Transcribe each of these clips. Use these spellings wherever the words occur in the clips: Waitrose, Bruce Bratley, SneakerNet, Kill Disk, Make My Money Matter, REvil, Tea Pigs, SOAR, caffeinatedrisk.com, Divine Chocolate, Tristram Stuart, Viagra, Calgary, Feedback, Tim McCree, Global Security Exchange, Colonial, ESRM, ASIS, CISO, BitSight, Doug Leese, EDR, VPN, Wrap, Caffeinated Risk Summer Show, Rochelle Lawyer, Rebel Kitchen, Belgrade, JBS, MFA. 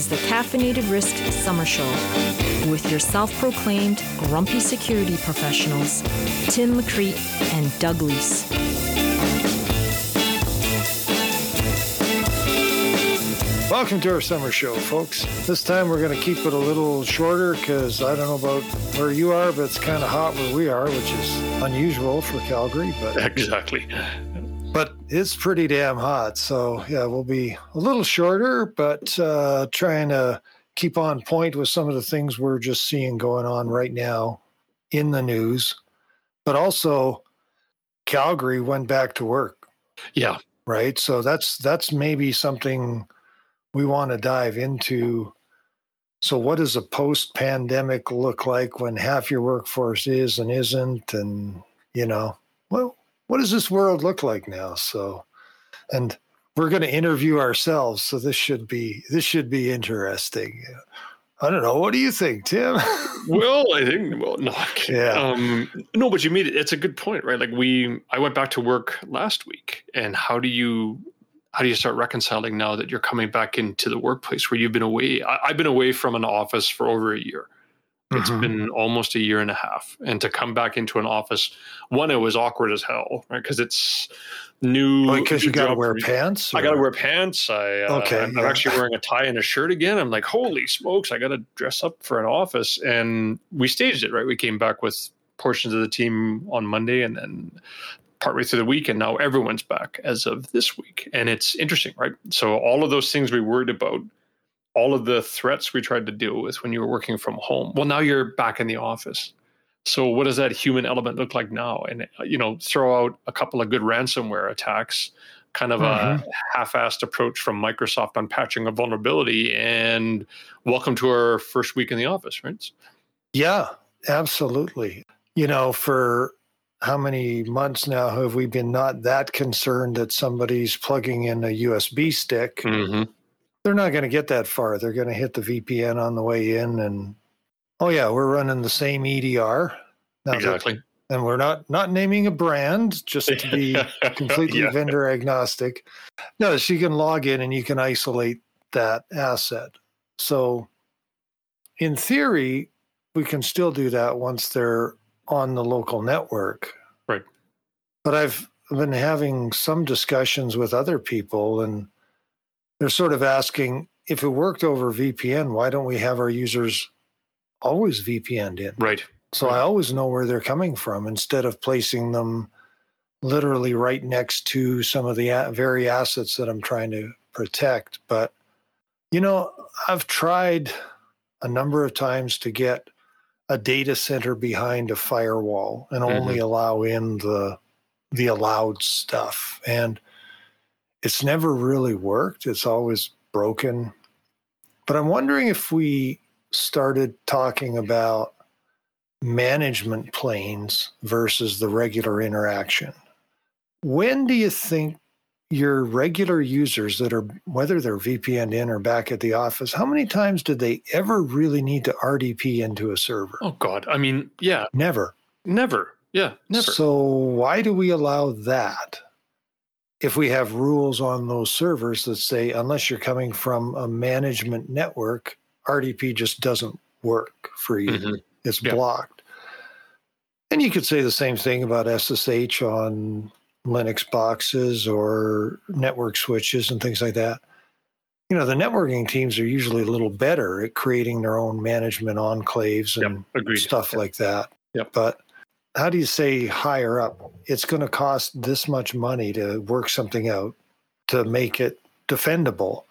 is the Caffeinated Risk Summer Show with your self-proclaimed grumpy security professionals, Tim McCree and Doug Leese. Welcome to our summer show, folks. This time we're going to keep it a little shorter because I don't know about where you are, but it's kind of hot where we are, which is unusual for Calgary. But exactly. But it's pretty damn hot. So, yeah, we'll be a little shorter, but trying to keep on point with some of the things we're just seeing going on right now in the news. But also, Calgary went back to work. Yeah. Right? So that's maybe something we want to dive into. So what does a post-pandemic look like when half your workforce is and isn't? And, you know, well, what does this world look like now? So, and we're going to interview ourselves. So this should be interesting. I don't know. What do you think, Tim? No, but you mean it's a good point, right? Like I went back to work last week, and how do you start reconciling now that you're coming back into the workplace where you've been away? I've been away from an office for over a year. It's been almost a year and a half. And to come back into an office, one, it was awkward as hell, right? Because it's new. Because you got to wear pants? I got to wear pants. I'm actually wearing a tie and a shirt again. I'm like, holy smokes, I got to dress up for an office. And we staged it, right? We came back with portions of the team on Monday and then partway through the week. And now everyone's back as of this week. And it's interesting, right? So all of those things we worried about, all of the threats we tried to deal with when you were working from home. Well, now you're back in the office. So what does that human element look like now? And, you know, throw out a couple of good ransomware attacks, kind of a half-assed approach from Microsoft on patching a vulnerability, and welcome to our first week in the office, right? Yeah, absolutely. You know, for how many months now have we been not that concerned that somebody's plugging in a USB stick? Mm-hmm. They're not going to get that far. They're going to hit the VPN on the way in. And, oh, yeah, we're running the same EDR. Exactly. And we're not naming a brand, just to be completely vendor agnostic. No, so you can log in and you can isolate that asset. So, in theory, we can still do that once they're on the local network. Right. But I've been having some discussions with other people, and they're sort of asking, if it worked over VPN, why don't we have our users always VPN'd in? Right. So I always know where they're coming from instead of placing them literally right next to some of the very assets that I'm trying to protect. But, you know, I've tried a number of times to get a data center behind a firewall and only allow in the allowed stuff. And it's never really worked. It's always broken. But I'm wondering if we started talking about management planes versus the regular interaction. When do you think your regular users that are, whether they're VPN in or back at the office, how many times did they ever really need to RDP into a server? Oh, God. I mean, yeah. Never. Yeah, never. So why do we allow that? If we have rules on those servers that say, unless you're coming from a management network, RDP just doesn't work for you. Mm-hmm. It's blocked. And you could say the same thing about SSH on Linux boxes or network switches and things like that. You know, the networking teams are usually a little better at creating their own management enclaves and stuff like that. Yep. But how do you say higher up, it's going to cost this much money to work something out to make it defendable?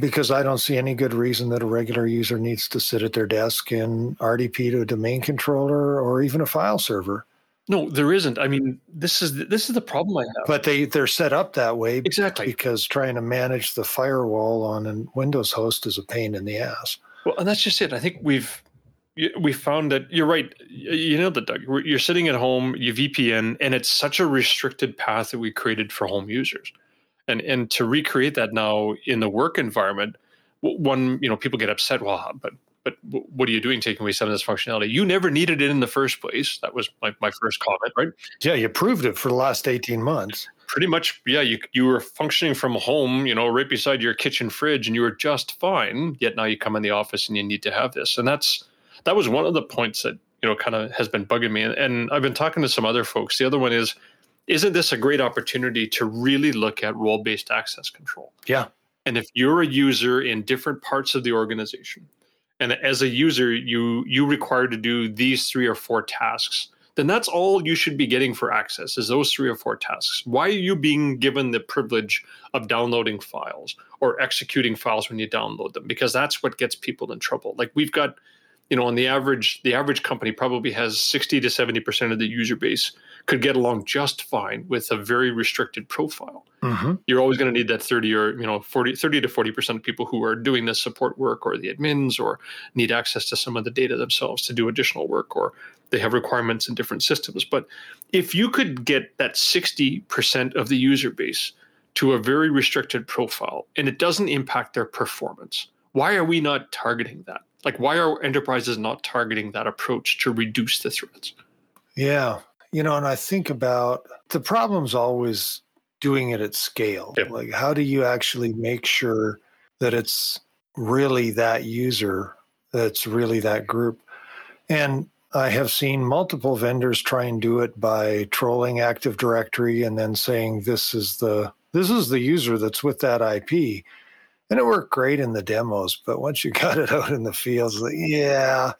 Because I don't see any good reason that a regular user needs to sit at their desk and RDP to a domain controller or even a file server. No, there isn't. I mean, this is the problem I have. But they're set up that way. Exactly. Because trying to manage the firewall on a Windows host is a pain in the ass. Well, and that's just it. I think we found that you're right. You know that, Doug. You're sitting at home, you VPN, and it's such a restricted path that we created for home users, and to recreate that now in the work environment, one, you know, people get upset. Well, but but what are you doing taking away some of this functionality? You never needed it in the first place. That was my first comment, right? Yeah, you proved it for the last 18 months. Pretty much, yeah, you were functioning from home, right beside your kitchen fridge, and you were just fine, yet now you come in the office and you need to have this. And that was one of the points that, kind of has been bugging me. And I've been talking to some other folks. The other one is, isn't this a great opportunity to really look at role-based access control? Yeah. And if you're a user in different parts of the organization, and as a user, you require to do these 3 or 4 tasks, then that's all you should be getting for access is those 3 or 4 tasks. Why are you being given the privilege of downloading files or executing files when you download them? Because that's what gets people in trouble. Like we've got, on the average company probably has 60 to 70% of the user base could get along just fine with a very restricted profile. Mm-hmm. You're always going to need that 30 or 30 to 40% of people who are doing the support work or the admins or need access to some of the data themselves to do additional work, or they have requirements in different systems. But if you could get that 60% of the user base to a very restricted profile and it doesn't impact their performance, why are we not targeting that? Like, why are enterprises not targeting that approach to reduce the threats? Yeah. And I think about the problem's always doing it at scale. Yep. Like, how do you actually make sure that it's really that user, that's really that group? And I have seen multiple vendors try and do it by trolling Active Directory and then saying, this is the user that's with that IP. And it worked great in the demos, but once you got it out in the fields,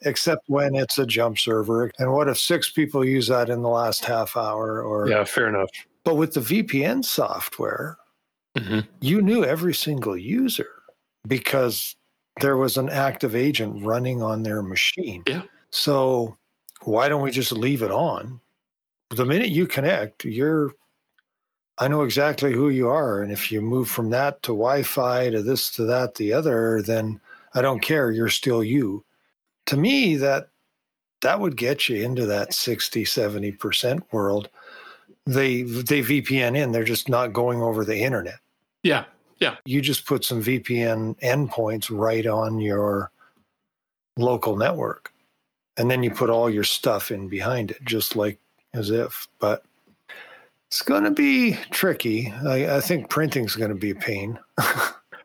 except when it's a jump server. And what if 6 people use that in the last half hour? Or yeah, fair enough. But with the VPN software, mm-hmm. you knew every single user because there was an active agent running on their machine. Yeah. So why don't we just leave it on? The minute you connect, I know exactly who you are. And if you move from that to Wi-Fi to this, to that, the other, then I don't care. You're still you. To me, that would get you into that 60, 70% world. They VPN in. They're just not going over the internet. Yeah. Yeah. You just put some VPN endpoints right on your local network. And then you put all your stuff in behind it, just like as if. But it's going to be tricky. I think printing's going to be a pain.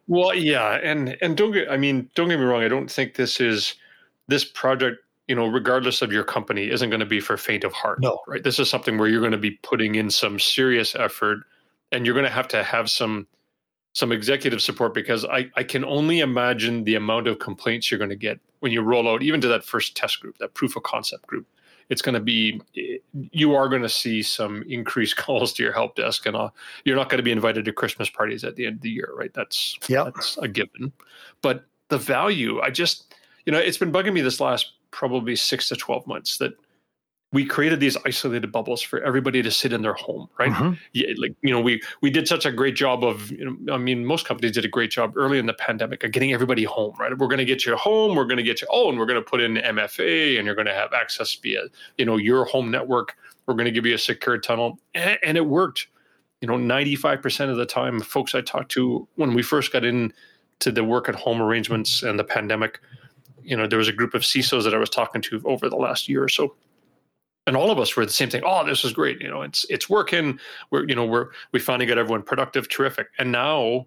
Well, yeah, and don't get me wrong. I don't think this project, regardless of your company, isn't going to be for faint of heart. No, right. This is something where you're going to be putting in some serious effort, and you're going to have some executive support, because I can only imagine the amount of complaints you're going to get when you roll out, even to that first test group, that proof of concept group. It's going to be, you are going to see some increased calls to your help desk, and you're not going to be invited to Christmas parties at the end of the year, right? That's a given. But the value, I just, it's been bugging me this last probably 6 to 12 months that we created these isolated bubbles for everybody to sit in their home, right? Mm-hmm. Yeah, we did such a great job of, most companies did a great job early in the pandemic of getting everybody home, right? We're going to get you home, we're going to get you all, and we're going to put in MFA, and you're going to have access via, your home network. We're going to give you a secure tunnel. And it worked. 95% of the time, folks I talked to when we first got into the work at home arrangements and the pandemic, there was a group of CISOs that I was talking to over the last year or so. And all of us were the same thing. Oh, this is great. It's working. We finally got everyone productive. Terrific. And now,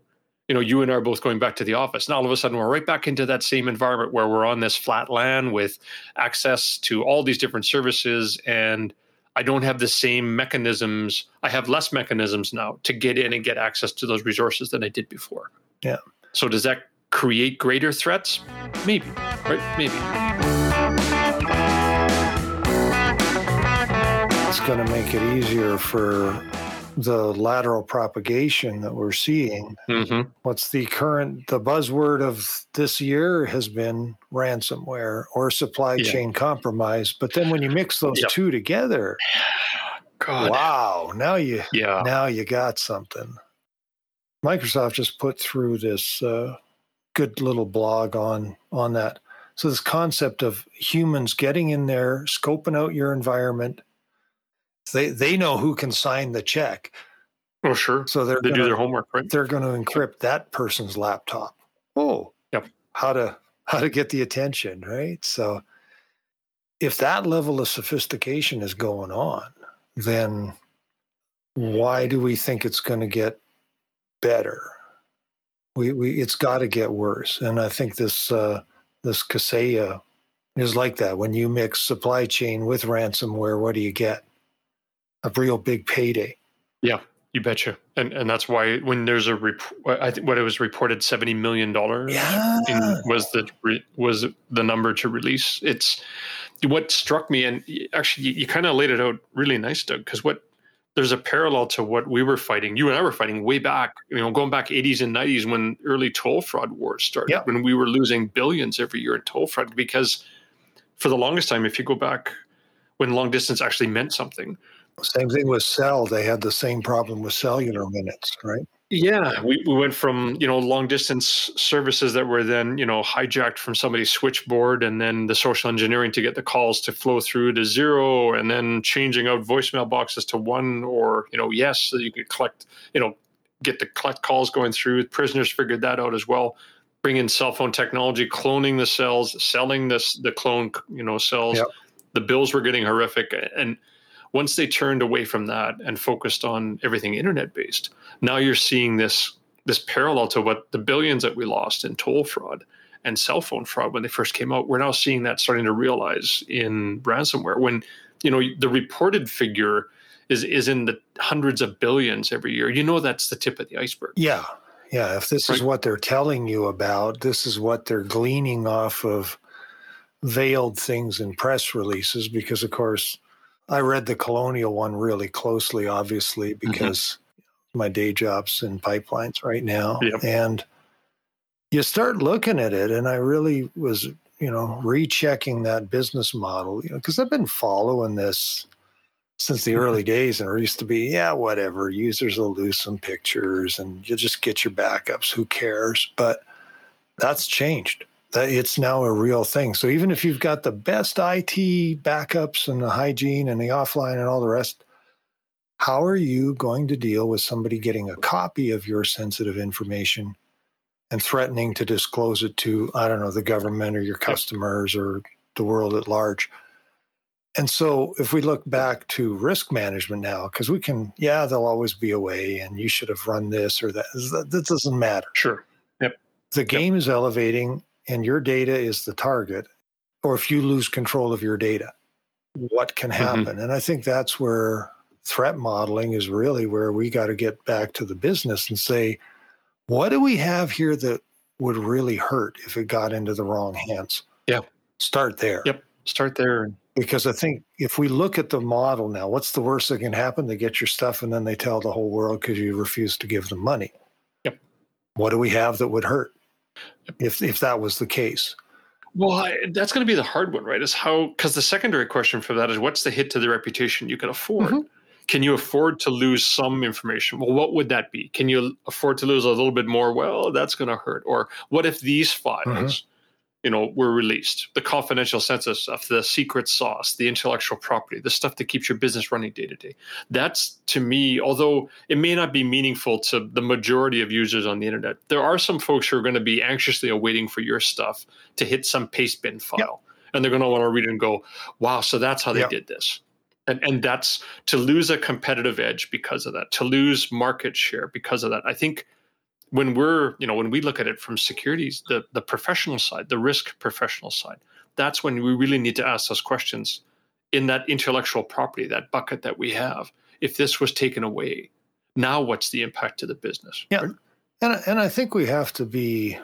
you and I are both going back to the office. Now all of a sudden we're right back into that same environment where we're on this flat land with access to all these different services. And I don't have the same mechanisms. I have less mechanisms now to get in and get access to those resources than I did before. Yeah. So does that create greater threats? Maybe, right? Maybe. It's going to make it easier for the lateral propagation that we're seeing. Mm-hmm. What's the buzzword of this year has been ransomware or supply chain compromise. But then when you mix those two together, God. Wow, now you got something. Microsoft just put through this good little blog on that. So this concept of humans getting in there, scoping out your environment. They know who can sign the check. Oh, sure. So they do their homework, right? They're going to encrypt that person's laptop. Oh, yep. How to how to get the attention, right? So if that level of sophistication is going on, then why do we think it's going to get better? It's got to get worse. And I think this Kaseya is like that. When you mix supply chain with ransomware, what do you get? A real big payday. Yeah, you betcha. And that's why when there's a I think what it was reported $70 million was the number to release. It's what struck me, and actually you kind of laid it out really nice, Doug, because there's a parallel to what we were fighting. You and I were fighting way back, going back 80s and 90s when early toll fraud wars started, yep. When we were losing billions every year in toll fraud, because for the longest time, if you go back when long distance actually meant something. Same thing with cell. They had the same problem with cellular minutes, right? Yeah. We went from, long distance services that were then, hijacked from somebody's switchboard, and then the social engineering to get the calls to flow through to zero, and then changing out voicemail boxes to one or, yes, so you could collect, get the collect calls going through. Prisoners figured that out as well. Bring in cell phone technology, cloning the cells, selling the clone, cells. Yep. The bills were getting horrific. And once they turned away from that and focused on everything internet-based, now you're seeing this parallel to what the billions that we lost in toll fraud and cell phone fraud when they first came out. We're now seeing that starting to realize in ransomware when, the reported figure is in the hundreds of billions every year. That's the tip of the iceberg. Yeah. Yeah. If this is what they're telling you about, this is what they're gleaning off of veiled things in press releases, because, of course, I read the Colonial one really closely, obviously, because my day job's in pipelines right now. Yep. And you start looking at it, and I really was, rechecking that business model, because I've been following this since the early days, and it used to be, yeah, whatever, users will lose some pictures, and you just get your backups, who cares? But that's changed. It's now a real thing. So even if you've got the best IT backups and the hygiene and the offline and all the rest, how are you going to deal with somebody getting a copy of your sensitive information and threatening to disclose it to, I don't know, the government or your customers or the world at large? And so if we look back to risk management now, because we can, there'll always be a way, and you should have run this or that. That doesn't matter. Sure. Yep. The game is elevating. And your data is the target, or if you lose control of your data, what can happen? And I think that's where threat modeling is really where we got to get back to the business and say, what do we have here that would really hurt if it got into the wrong hands? Yeah. Start there. Yep. Start there. Because I think if we look at the model now, what's the worst that can happen? They get your stuff and then they tell the whole world because you refuse to give them money. Yep. What do we have that would hurt? If that was the case. Well, that's going to be the hard one, right? Is how, because the secondary question for that is, what's the hit to the reputation you can afford? Can you afford to lose some information? Well, what would that be? Can you afford to lose a little bit more? Well, that's going to hurt. Or what if these files, were released? The confidential sensitive stuff, the secret sauce, the intellectual property, the stuff that keeps your business running day to day. That's, to me, although it may not be meaningful to the majority of users on the internet, there are some folks who are going to be anxiously awaiting for your stuff to hit some paste bin file. And they're going to want to read it and go, wow, so that's how they did this. And that's to lose a competitive edge because of that, to lose market share because of that. I think when we're, when we look at it from securities, the professional side, the risk professional side, that's when we really need to ask those questions in that intellectual property, that bucket that we have. If this was taken away, now what's the impact to the business? Yeah. Right? And I think we have to be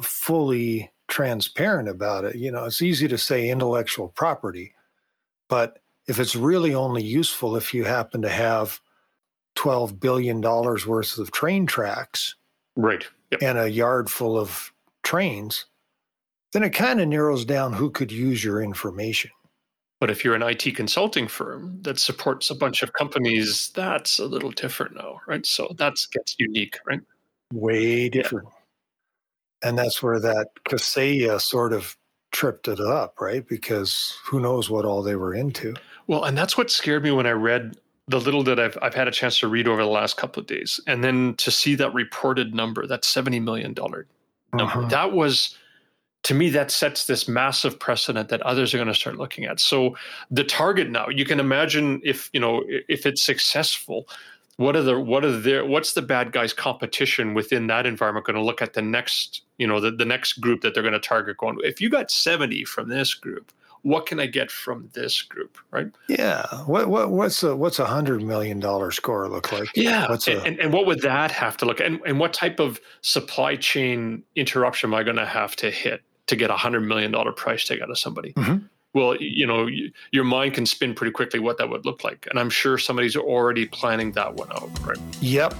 fully transparent about it. It's easy to say intellectual property, but if it's really only useful if you happen to have $12 billion worth of train tracks, right, yep, and a yard full of trains, then it kind of narrows down who could use your information. But if you're an IT consulting firm that supports a bunch of companies, that's a little different now, right? So that gets unique, right? Way different. Yeah. And that's where that Kaseya sort of tripped it up, right? Because who knows what all they were into. Well, and that's what scared me when I read the little that I've had a chance to read over the last couple of days, and then to see that reported number, that $70 million number, that was to me, that sets this massive precedent that others are going to start looking at. So the target now, you can imagine if it's successful, what's the bad guys' competition within that environment going to look at the next group that they're going to target going, if you got 70 from this group, what can I get from this group, right? Yeah. What's a $100 million score look like? Yeah. And what would that have to look at? And what type of supply chain interruption am I going to have to hit to get $100 million price tag out of somebody? Mm-hmm. Well, your mind can spin pretty quickly what that would look like. And I'm sure somebody's already planning that one out, right? Yep.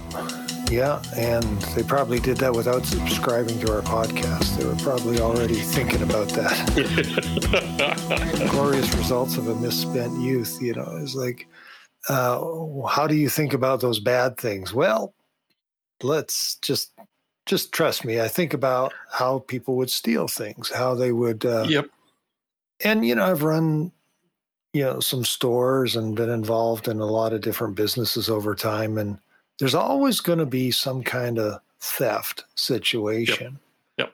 Yeah. And they probably did that without subscribing to our podcast. They were probably already thinking about that. Glorious results of a misspent youth, It's like, how do you think about those bad things? Well, let's just trust me. I think about how people would steal things, how they would... Yep. And, I've run, some stores and been involved in a lot of different businesses over time. And there's always going to be some kind of theft situation. Yep.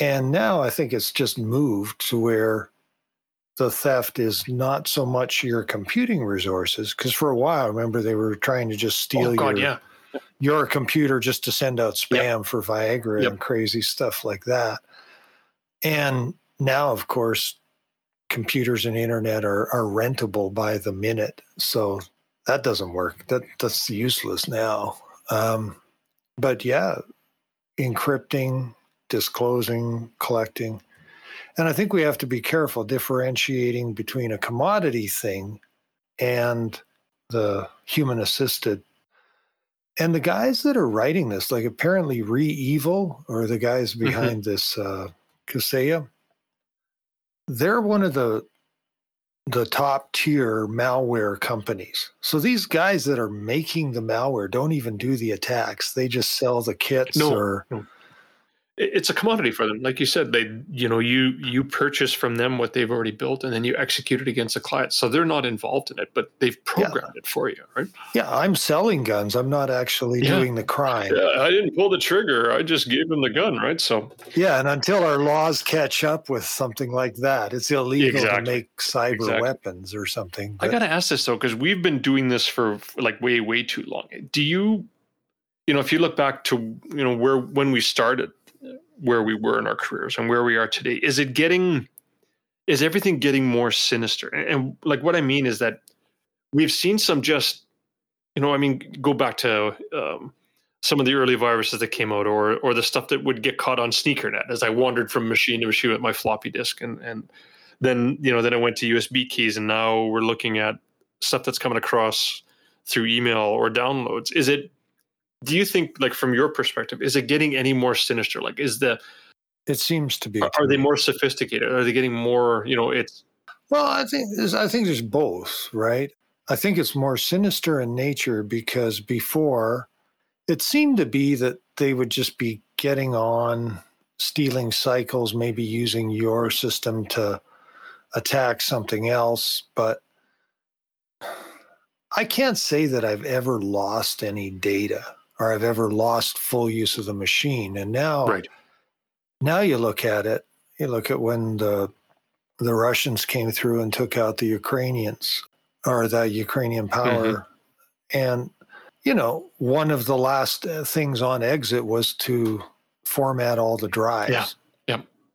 And now I think it's just moved to where the theft is not so much your computing resources. Because for a while, I remember they were trying to just steal your computer just to send out spam for Viagra and crazy stuff like that. And now, of course, computers and internet are rentable by the minute. So that doesn't work. That's useless now. But encrypting, disclosing, collecting. And I think we have to be careful differentiating between a commodity thing and the human assisted. And the guys that are writing this, like apparently REvil, or the guys behind this Kaseya, they're one of the top tier malware companies. So these guys that are making the malware don't even do the attacks. They just sell the kits. No. It's a commodity for them. Like you said, they you purchase from them what they've already built and then you execute it against the client. So they're not involved in it, but they've programmed it for you, right? Yeah, I'm selling guns. I'm not actually doing the crime. Yeah, I didn't pull the trigger. I just gave them the gun, right? So yeah, and until our laws catch up with something like that, it's illegal to make cyber weapons or something. But I got to ask this though, because we've been doing this for like way too long. Do you, if you look back to when we started, where we were in our careers and where we are today, is everything getting more sinister? And like what I mean is that we've seen some go back to some of the early viruses that came out or the stuff that would get caught on SneakerNet as I wandered from machine to machine with my floppy disk. And then, then I went to USB keys and now we're looking at stuff that's coming across through email or downloads. Do you think, like from your perspective, is it getting any more sinister? Like, it seems to be. Are they more sophisticated? Are they getting more? Well, I think there's both, right? I think it's more sinister in nature because before, it seemed to be that they would just be getting on, stealing cycles, maybe using your system to attack something else, but I can't say that I've ever lost any data. Or I've ever lost full use of the machine. And now, now you look at it, when the Russians came through and took out the Ukrainians or the Ukrainian power. Mm-hmm. And, one of the last things on exit was to format all the drives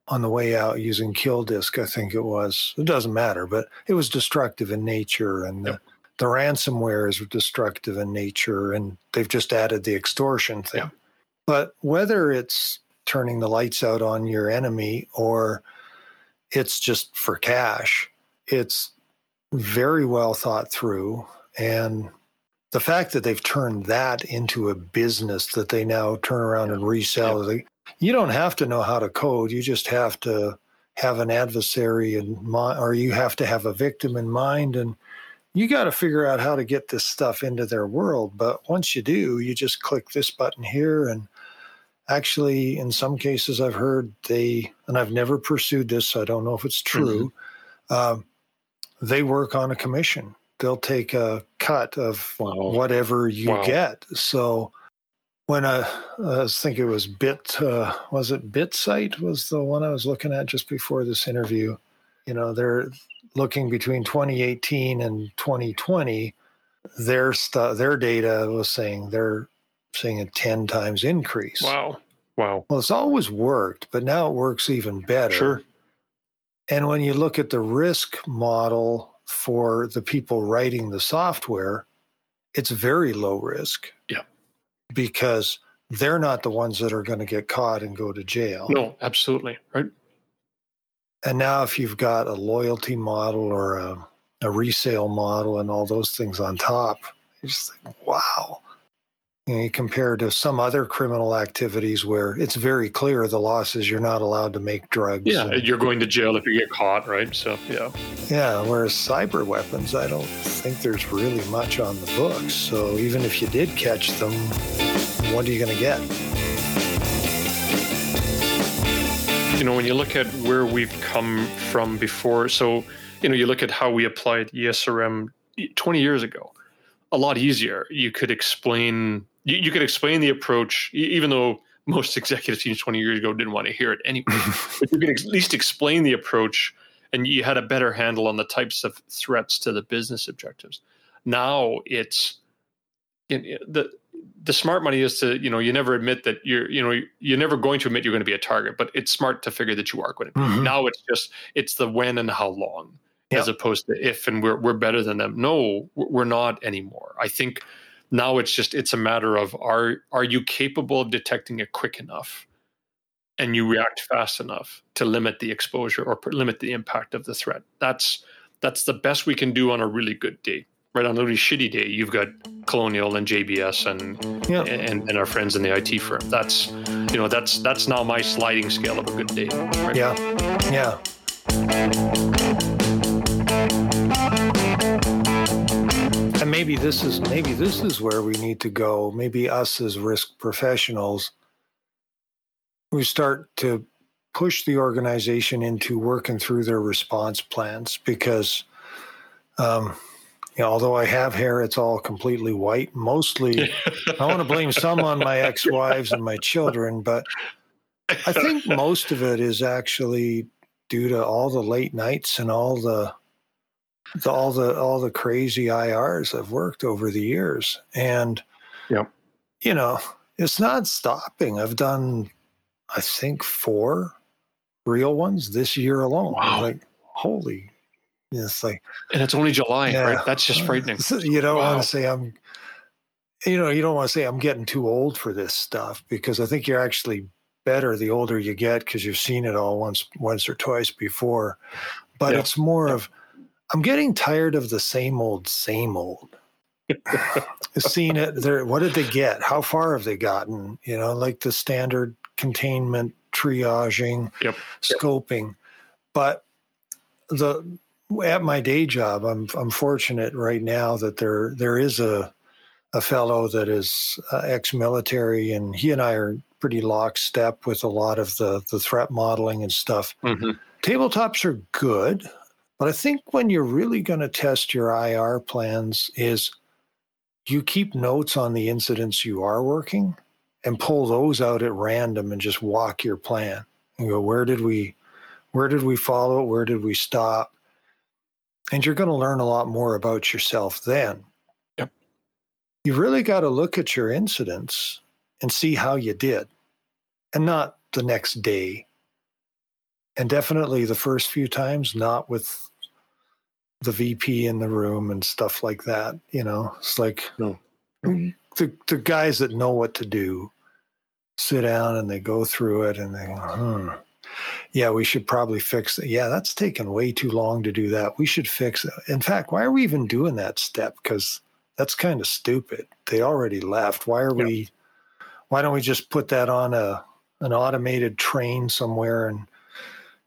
on the way out using Kill Disk, I think it was. It doesn't matter, but it was destructive in nature and the ransomware is destructive in nature, and they've just added the extortion thing. Yeah. But whether it's turning the lights out on your enemy or it's just for cash, it's very well thought through. And the fact that they've turned that into a business that they now turn around and resell, you don't have to know how to code. You just have to have an adversary in mind, or you have to have a victim in mind, and you got to figure out how to get this stuff into their world. But once you do, you just click this button here. And actually, in some cases, I've heard and I've never pursued this, so I don't know if it's true, they work on a commission. They'll take a cut of whatever you get. So when I think it was BitSight was the one I was looking at just before this interview. You know, they're looking between 2018 and 2020, their data was saying they're seeing a 10 times increase. Wow. Well, it's always worked, but now it works even better. Sure. And when you look at the risk model for the people writing the software, it's very low risk. Yeah. Because they're not the ones that are going to get caught and go to jail. No, absolutely. Right. And now if you've got a loyalty model or a resale model and all those things on top, you just think, wow. And you compare to some other criminal activities where it's very clear the law is you're not allowed to make drugs. Yeah, you're going to jail if you get caught, right? So, yeah. Yeah, whereas cyber weapons, I don't think there's really much on the books. So even if you did catch them, what are you going to get? You know, when you look at where we've come from before, so, you know, you look at how we applied ESRM 20 years ago, a lot easier. You could explain the approach, even though most executive teams 20 years ago didn't want to hear it anyway. But you could at least explain the approach, and you had a better handle on the types of threats to the business objectives. Now it's the smart money is to, you know, you never admit that you're never going to admit you're going to be a target, but it's smart to figure that you are going to be. Mm-hmm. Now it's the when and how long. Yep. As opposed to if and we're better than them. No, we're not anymore. I think now it's a matter of are you capable of detecting it quick enough, and you react fast enough to limit the exposure or limit the impact of the threat. That's the best we can do on a really good day. Right, on a really shitty day, you've got Colonial and JBS and yeah. and our friends in the IT firm. That's now my sliding scale of a good day. Right? Yeah. And maybe this is where we need to go. Maybe us as risk professionals, we start to push the organization into working through their response plans, because although I have hair, it's all completely white. Mostly, I want to blame some on my ex-wives and my children, but I think most of it is actually due to all the late nights and all the crazy IRs I've worked over the years. And, yep. You know, it's not stopping. I've done, I think, 4 real ones this year alone. Wow. Like, holy. It's like, and it's only July, yeah, right? That's just frightening. You don't want to say I'm getting too old for this stuff, because I think you're actually better the older you get, because you've seen it all once or twice before. But yep. It's more of, I'm getting tired of the same old, same old. Seeing it there. What did they get? How far have they gotten? You know, like the standard containment, triaging, yep. Scoping. But at my day job, I'm fortunate right now that there is a fellow that is ex-military, and he and I are pretty lockstep with a lot of the threat modeling and stuff. Mm-hmm. Tabletops are good. But I think when you're really going to test your IR plans is you keep notes on the incidents you are working and pull those out at random and just walk your plan and go, where did we follow? Where did we stop? And you're going to learn a lot more about yourself then. Yep. You really got to look at your incidents and see how you did, and not the next day. And definitely the first few times, not with the VP in the room and stuff like that. You know, it's like the guys that know what to do sit down and they go through it and they go, yeah, we should probably fix it. Yeah, that's taken way too long to do that. We should fix it. In fact, why are we even doing that step? Because that's kind of stupid. They already left. Why don't we just put that on an automated train somewhere, and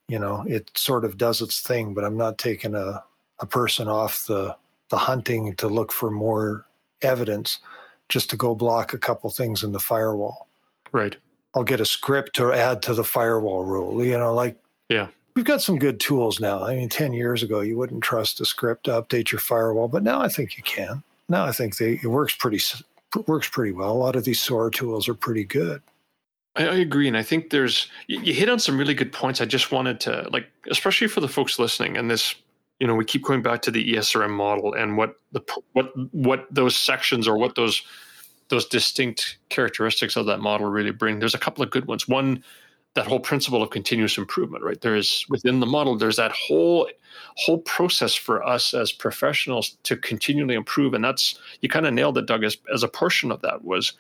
you know, it sort of does its thing, but I'm not taking a person off the hunting to look for more evidence just to go block a couple things in the firewall. Right. I'll get a script to add to the firewall rule. You know, like, yeah, we've got some good tools now. I mean, 10 years ago, you wouldn't trust a script to update your firewall, but now I think you can. Now I think it works pretty works pretty well. A lot of these SOAR tools are pretty good. I agree. And I think you hit on some really good points. I just wanted to, especially for the folks listening and this, we keep going back to the ESRM model and what those sections or what those distinct characteristics of that model really bring. There's a couple of good ones. One, that whole principle of continuous improvement, right? There is within the model, there's that whole process for us as professionals to continually improve. And that's, you kind of nailed it, Doug, as a portion of that was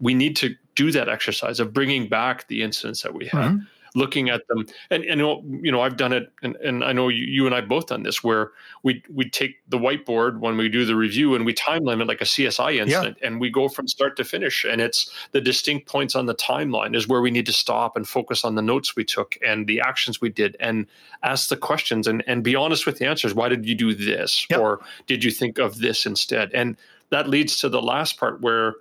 we need to do that exercise of bringing back the incidents that we had, mm-hmm. looking at them. And I've done it, and I know you and I both done this, where we take the whiteboard when we do the review and we time limit like a CSI incident, yeah. and we go from start to finish. And it's the distinct points on the timeline is where we need to stop and focus on the notes we took and the actions we did and ask the questions and be honest with the answers. Why did you do this? Yep. Or did you think of this instead? And that leads to the last part where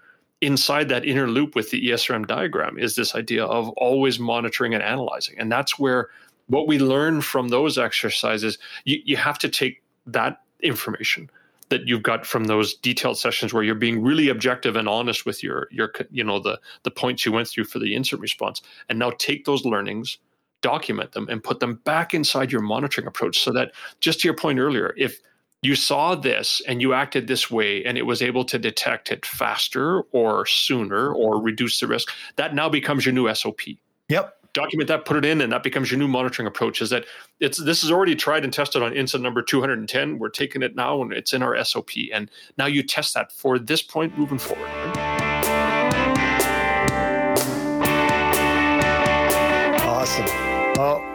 inside that inner loop with the ESRM diagram is this idea of always monitoring and analyzing. And that's where what we learn from those exercises, you have to take that information that you've got from those detailed sessions where you're being really objective and honest with the points you went through for the incident response. And now take those learnings, document them, and put them back inside your monitoring approach so that, just to your point earlier, if you saw this and you acted this way and it was able to detect it faster or sooner or reduce the risk, that now becomes your new SOP. Yep. Document that, put it in, and that becomes your new monitoring approach, is that this is already tried and tested on incident number 210. We're taking it now and it's in our SOP. And now you test that for this point moving forward. Awesome. Well,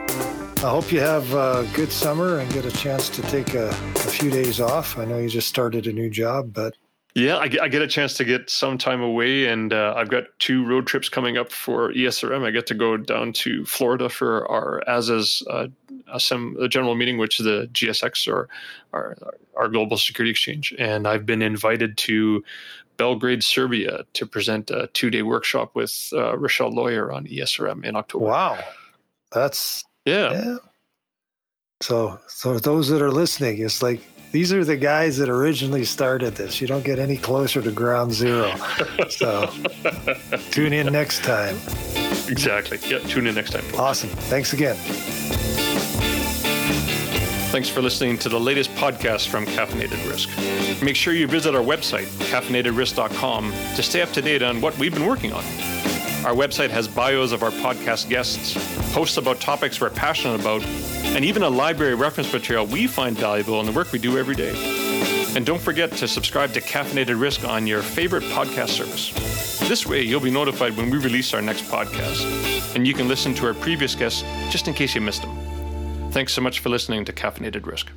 I hope you have a good summer and get a chance to take a few days off. I know you just started a new job, but... Yeah, I get a chance to get some time away, and I've got 2 road trips coming up for ESRM. I get to go down to Florida for our ASIS general meeting, which is the GSX, or our Global Security Exchange. And I've been invited to Belgrade, Serbia, to present a 2-day workshop with Rochelle Lawyer on ESRM in October. Wow, that's... Yeah. So those that are listening, it's like, these are the guys that originally started this. You don't get any closer to ground zero. So tune in next time. Exactly. Yep. Tune in next time. Folks. Awesome. Thanks again. Thanks for listening to the latest podcast from Caffeinated Risk. Make sure you visit our website, caffeinatedrisk.com, to stay up to date on what we've been working on. Our website has bios of our podcast guests, posts about topics we're passionate about, and even a library reference material we find valuable in the work we do every day. And don't forget to subscribe to Caffeinated Risk on your favorite podcast service. This way, you'll be notified when we release our next podcast, and you can listen to our previous guests just in case you missed them. Thanks so much for listening to Caffeinated Risk.